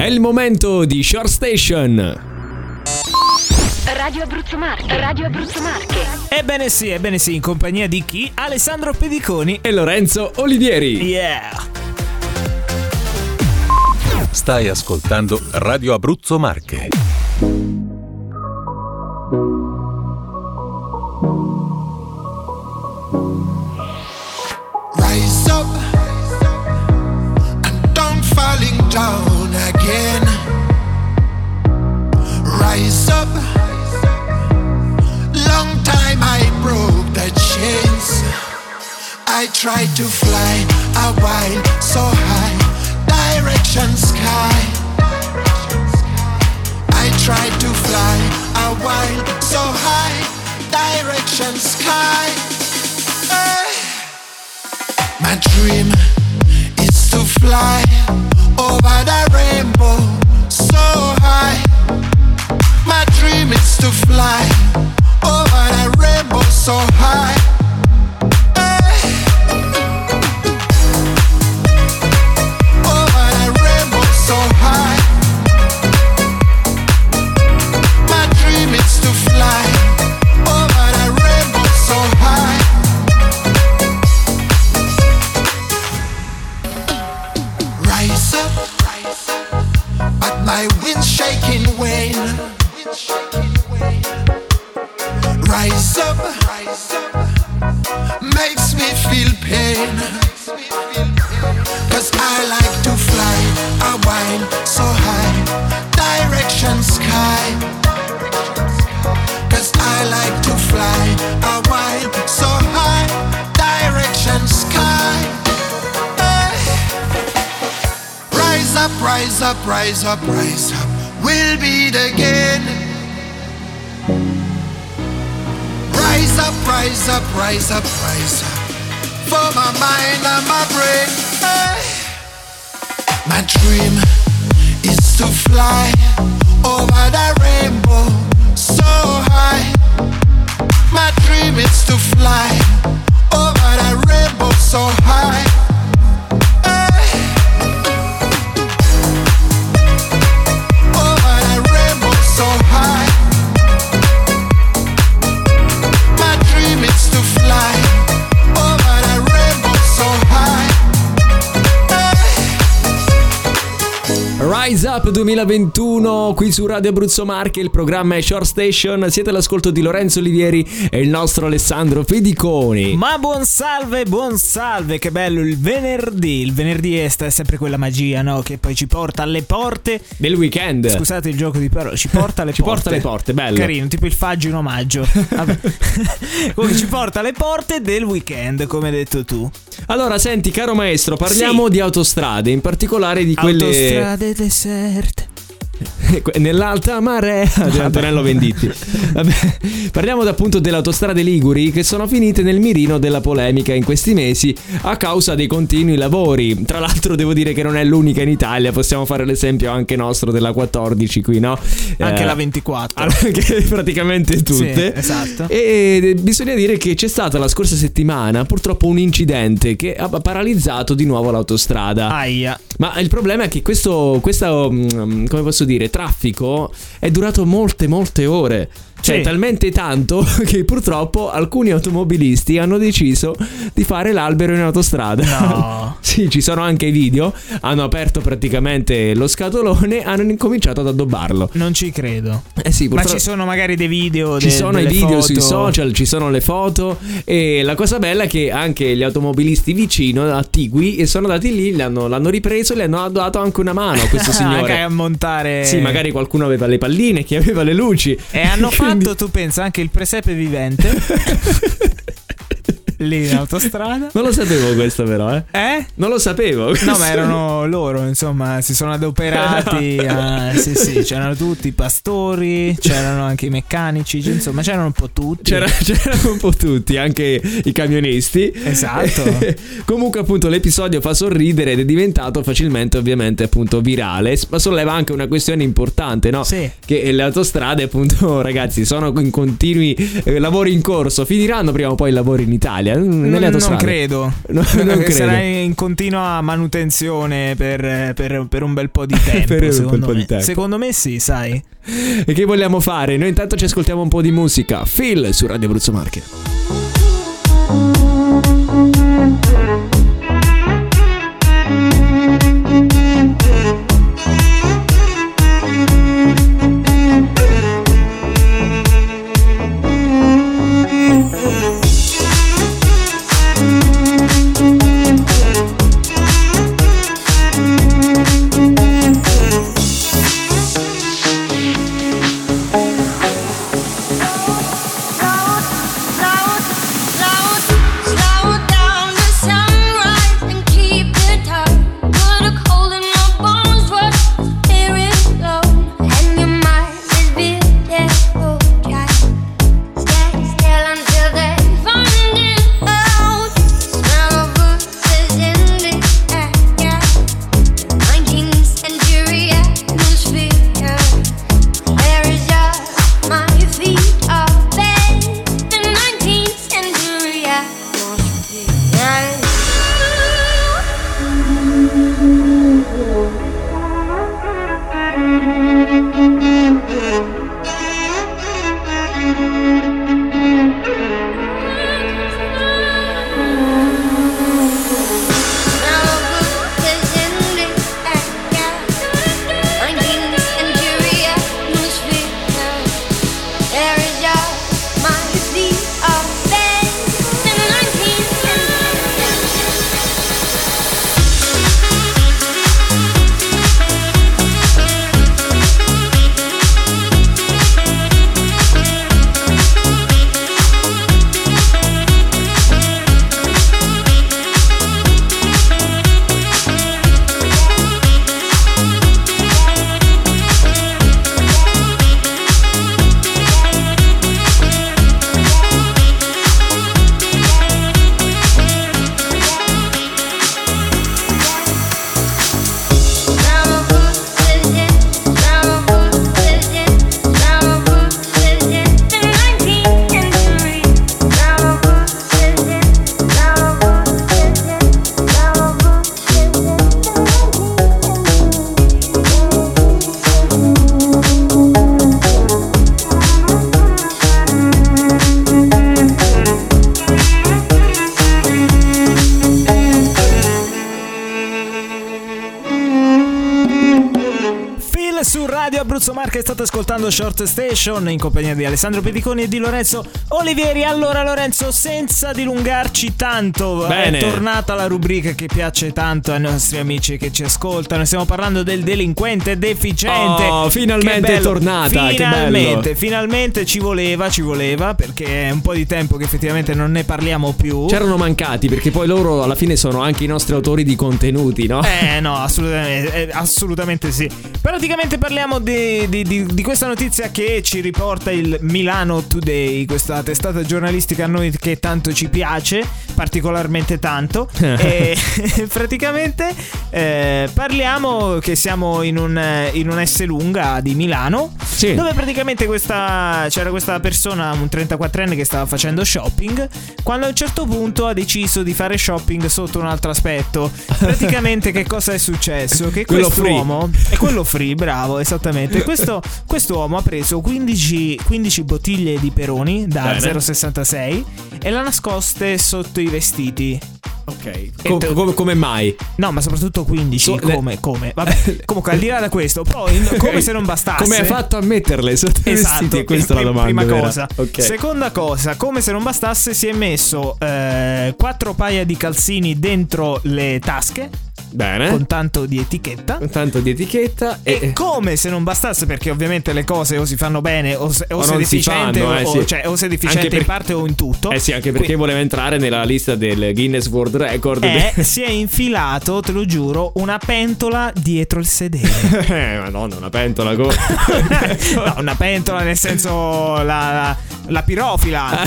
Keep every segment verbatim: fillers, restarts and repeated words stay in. È il momento di Short Station. Radio Abruzzo Marche, Radio Abruzzo Marche. Ebbene sì, ebbene sì, in compagnia di chi? Alessandro Pediconi e Lorenzo Olivieri. Yeah. Stai ascoltando Radio Abruzzo Marche. Rise up and don't falling down again. Rise up. Long time I broke the chains. I tried to fly, I wind so high. Direction sky. I tried to fly a while so high. Direction sky. Hey. My dream is to fly over the rainbow so high. My dream is to fly over the rainbow so high. Rise up, rise up, rise up, we'll beat again. Rise up, rise up, rise up, rise up, for my mind and my brain. Hey. My dream is to fly over the rainbow so high. My dream is to fly over the rainbow so high. Rise Up duemilaventuno qui su Radio Abruzzo Marche, il programma è Short Station, siete all'ascolto di Lorenzo Olivieri e il nostro Alessandro Pediconi. Ma buon salve, buon salve, che bello il venerdì, il venerdì è sempre quella magia, no? Che poi ci porta alle porte del weekend. Scusate il gioco di parole, ci porta alle ci porte. Ci porta alle porte, bello. Carino, tipo il faggio in omaggio. Vabbè. Comunque ci porta alle porte del weekend, come hai detto tu. Allora senti caro maestro, parliamo sì. di autostrade, in particolare di quelle... Autostrade deserte nell'alta marea di Antonello Venditti. Vabbè, parliamo appunto delle autostrade liguri che sono finite nel mirino della polemica in questi mesi a causa dei continui lavori. Tra l'altro devo dire che non è l'unica in Italia, possiamo fare l'esempio anche nostro della quattordici qui, no? Anche eh, la ventiquattro, anche praticamente tutte. Sì, esatto. E bisogna dire che c'è stata la scorsa settimana purtroppo un incidente che ha paralizzato di nuovo l'autostrada. Aia. Ma il problema è che questo, questo come posso dire dire traffico è durato molte molte ore, cioè sì. talmente tanto che purtroppo alcuni automobilisti hanno deciso di fare l'albero in autostrada. No. Sì, ci sono anche i video, hanno aperto praticamente lo scatolone, hanno incominciato ad addobbarlo. Non ci credo. Eh sì, purtroppo... Ma ci sono magari dei video, ci de- sono i video foto. Sui social, ci sono le foto e la cosa bella è che anche gli automobilisti vicino attigui e sono andati lì, l'hanno, l'hanno ripreso e le hanno dato anche una mano a questo signore. Magari a montare. Sì, magari qualcuno aveva le palline, chi aveva le luci e hanno fatto. Quindi... tu pensa anche il presepe vivente lì in autostrada. Non lo sapevo questo però eh, eh? Non lo sapevo questo. No, ma erano loro, insomma, si sono adoperati a... Sì sì, c'erano tutti i pastori, c'erano anche i meccanici, insomma c'erano un po' tutti. C'era, c'erano un po' tutti, anche i camionisti. Esatto. Comunque appunto l'episodio fa sorridere ed è diventato facilmente ovviamente appunto virale, ma solleva anche una questione importante, no? Sì. Che le autostrade appunto ragazzi sono in continui eh, lavori in corso, finiranno prima o poi i lavori in Italia. Italia? Nelle non, non credo. No, non sarà in continua manutenzione per, per, per un bel po' di tempo. per secondo un bel me. po' di tempo. Secondo me sì, sai. E che vogliamo fare? Noi intanto ci ascoltiamo un po' di musica. Phil su Radio Abruzzo Marche. Marche, state ascoltando Short Station in compagnia di Alessandro Pediconi e di Lorenzo Olivieri. Allora Lorenzo, senza dilungarci tanto, bene, è tornata la rubrica che piace tanto ai nostri amici che ci ascoltano. Stiamo parlando del delinquente deficiente. Oh, finalmente è tornata. Finalmente, che bello. Finalmente ci voleva, ci voleva, perché è un po' di tempo che effettivamente non ne parliamo più. C'erano mancati, perché poi loro alla fine sono anche i nostri autori di contenuti, no? Eh no, assolutamente, eh, assolutamente sì. Praticamente parliamo di Di, di, di questa notizia che ci riporta il Milano Today, questa testata giornalistica a noi che tanto ci piace, particolarmente tanto. E praticamente eh, parliamo che siamo in un, in un S lunga di Milano, sì, dove praticamente questa, c'era questa persona, un trentaquattrenne, che stava facendo shopping, quando a un certo punto ha deciso di fare shopping sotto un altro aspetto. Praticamente che cosa è successo? Che quest'uomo è quello free, bravo, esattamente. Questo uomo ha preso quindici, quindici bottiglie di Peroni da zero virgola sessantasei e l'ha nascoste sotto i vestiti. Ok, Com- te- come, come mai? No, ma soprattutto quindici. So, come? Le... come? Vabbè, comunque, al di là da questo, poi in, come se non bastasse. Come hai fatto a metterle sotto i esatto, vestiti? Questa pr- è la domanda. Prima vera. cosa. Okay. Seconda cosa, come se non bastasse, si è messo eh, quattro paia di calzini dentro le tasche. Bene. Con tanto di etichetta. Con tanto di etichetta. E, e come se non bastasse, perché ovviamente le cose o si fanno bene o, se, o, o sei deficiente, fanno, eh, o, sì. cioè, o sei deficiente per... in parte o in tutto. Eh sì, anche perché Quindi... voleva entrare nella lista del Guinness World Record. Eh, de... si è infilato, te lo giuro, una pentola dietro il sedere. Eh, madonna, una pentola. Go... no, una pentola nel senso la, la, La pirofila.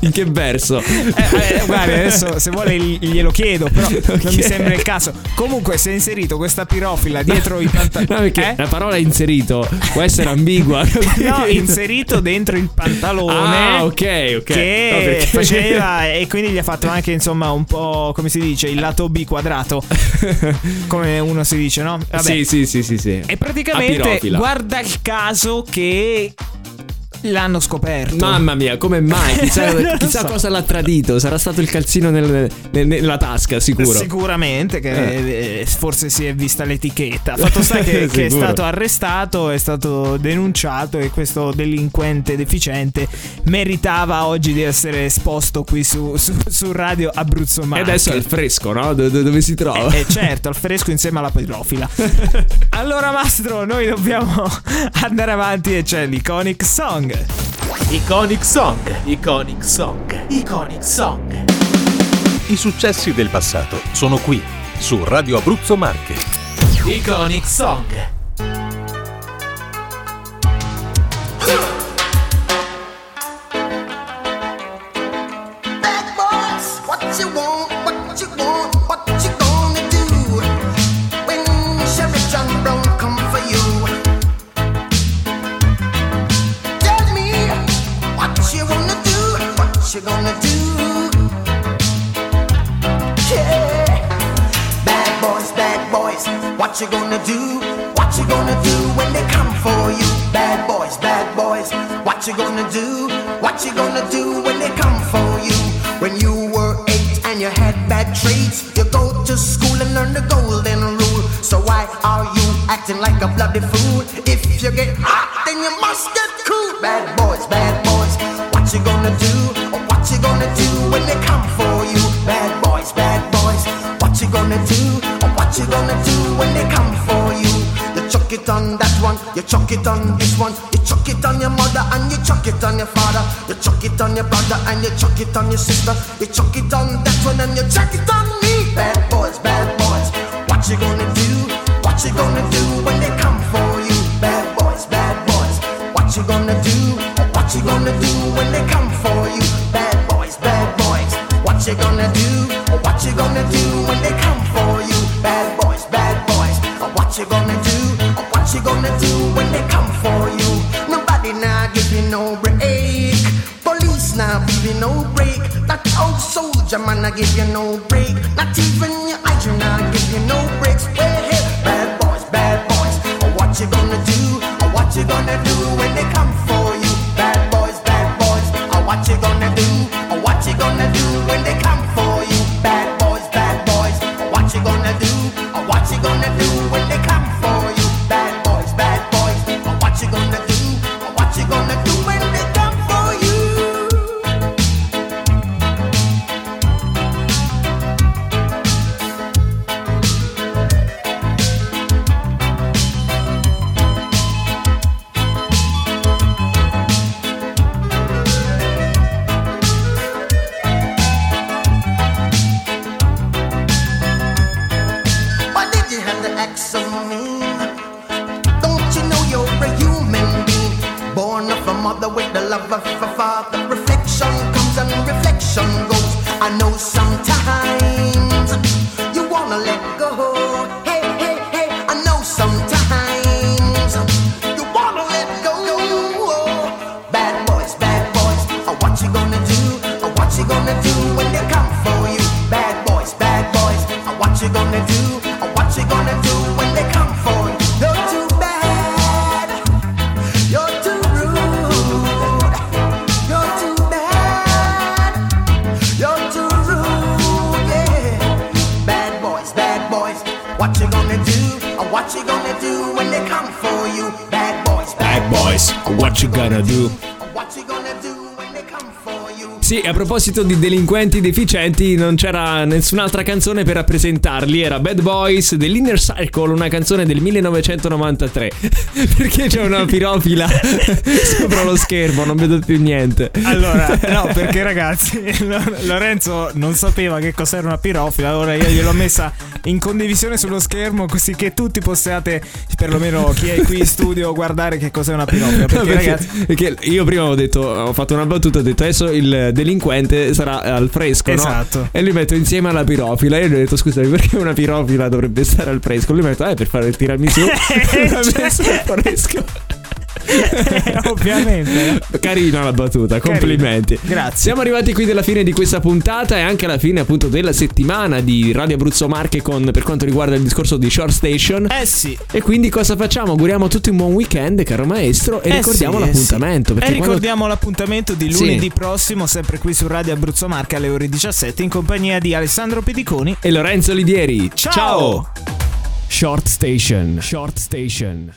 In che verso? Eh, eh, guarda, adesso se vuole glielo chiedo, però okay, non mi sembra il caso. Comunque si è inserito questa pirofila dietro no, i pantaloni. No, perché eh? la parola inserito può essere ambigua. No, inserito dentro il pantalone. Ah, ok, ok. Che no, perché... faceva, e quindi gli ha fatto anche, insomma, un po', come si dice, il lato B quadrato. Come uno si dice, no? Vabbè. Sì, sì, sì, sì, sì. E praticamente guarda il caso che l'hanno scoperto. Mamma mia, come mai? Chissà, chissà so. cosa l'ha tradito. Sarà stato il calzino nel, nel, nella tasca, sicuro. Sicuramente che eh. forse si è vista l'etichetta. Fatto sta che, che è stato arrestato, è stato denunciato, e questo delinquente deficiente meritava oggi di essere esposto qui su, su, su Radio Abruzzo Marche. E adesso è al fresco, no? Do, do, dove si trova? Eh, eh, certo, al fresco insieme alla pirofila. Allora Mastro, noi dobbiamo andare avanti e c'è l'Iconic Song. Iconic Song, Iconic Song, Iconic Song. I successi del passato sono qui su Radio Abruzzo Marche. Iconic Song. Bad boys, what you want, what you want, what you gonna do when Sheriff John Brown come for you? What you wanna do, what you gonna do, yeah. Bad boys, bad boys, what you gonna do, what you gonna do when they come for you? Bad boys, bad boys, what you gonna do, what you gonna do when they come for you? When you were eight and you had bad traits, you go to school and learn the golden rule. So why are you acting like a bloody fool? If you get hot, then you must get cool. Bad boys, bad boys, what you gonna do, or what you gonna do when they come for you? Bad boys, bad boys, what you gonna do, or what you gonna do when they come for you? You chuck it on that one, you chuck it on this one, you chuck it on your mother and you chuck it on your father, you chuck it on your brother and you chuck it on your sister, you chuck it on that one and you chuck it on me. Bad boys, bad boys, what you gonna do, what you gonna do when they come for you? Bad boys, bad boys, what you gonna do, what you gonna do when they come for you? Bad boys, bad boys, what you gonna do, or what you gonna do when they come for you? Bad boys, bad boys, or what you gonna do, or what you gonna do when they come for you? Nobody now give you no break, police now give you no break, that old soldier man now give you no break, not even your idol now give you no breaks. Well, hey, bad boys, bad boys, or what you gonna do, or what you gonna do when they come for you? Bad boys, bad boys, or what you gonna do, or what you gonna do when they come for you? Bad boys, bad boys, or what you gonna do, or what you gonna do when they come for you? Bad boys, bad boys, or what you gonna do, or what you gonna do when they come for you? Sì, a proposito di delinquenti deficienti, non c'era nessun'altra canzone per rappresentarli. Era Bad Boys dell'Inner Circle, una canzone del millenovecentonovantatré. Perché c'è una pirofila sopra lo schermo, non vedo più niente. Allora, no, perché ragazzi, Lorenzo non sapeva che cos'era una pirofila. Allora io gliel'ho messa in condivisione sullo schermo, così che tutti possiate, perlomeno chi è qui in studio, guardare che cos'è una pirofila. Perché, no, perché ragazzi, perché io prima ho detto, ho fatto una battuta, ho detto adesso il delinquente sarà al fresco, esatto, no? E lui metto insieme alla pirofila. E io gli ho detto scusami, perché una pirofila dovrebbe stare al fresco? Lui mi ha detto eh per fare il tiramisù. Messo al fresco. Eh, ovviamente. Carina la battuta, carina. Complimenti. Grazie. Siamo arrivati qui alla fine di questa puntata e anche alla fine appunto della settimana di Radio Abruzzo Marche con, per quanto riguarda il discorso di Short Station. Eh sì. E quindi cosa facciamo? Auguriamo a tutti un buon weekend, caro maestro, e eh ricordiamo sì, l'appuntamento. Eh sì. E ricordiamo quando... l'appuntamento di lunedì sì. prossimo, sempre qui su Radio Abruzzo Marche alle ore diciassette, in compagnia di Alessandro Pediconi e Lorenzo Olivieri. Ciao. Ciao. Short Station. Short Station.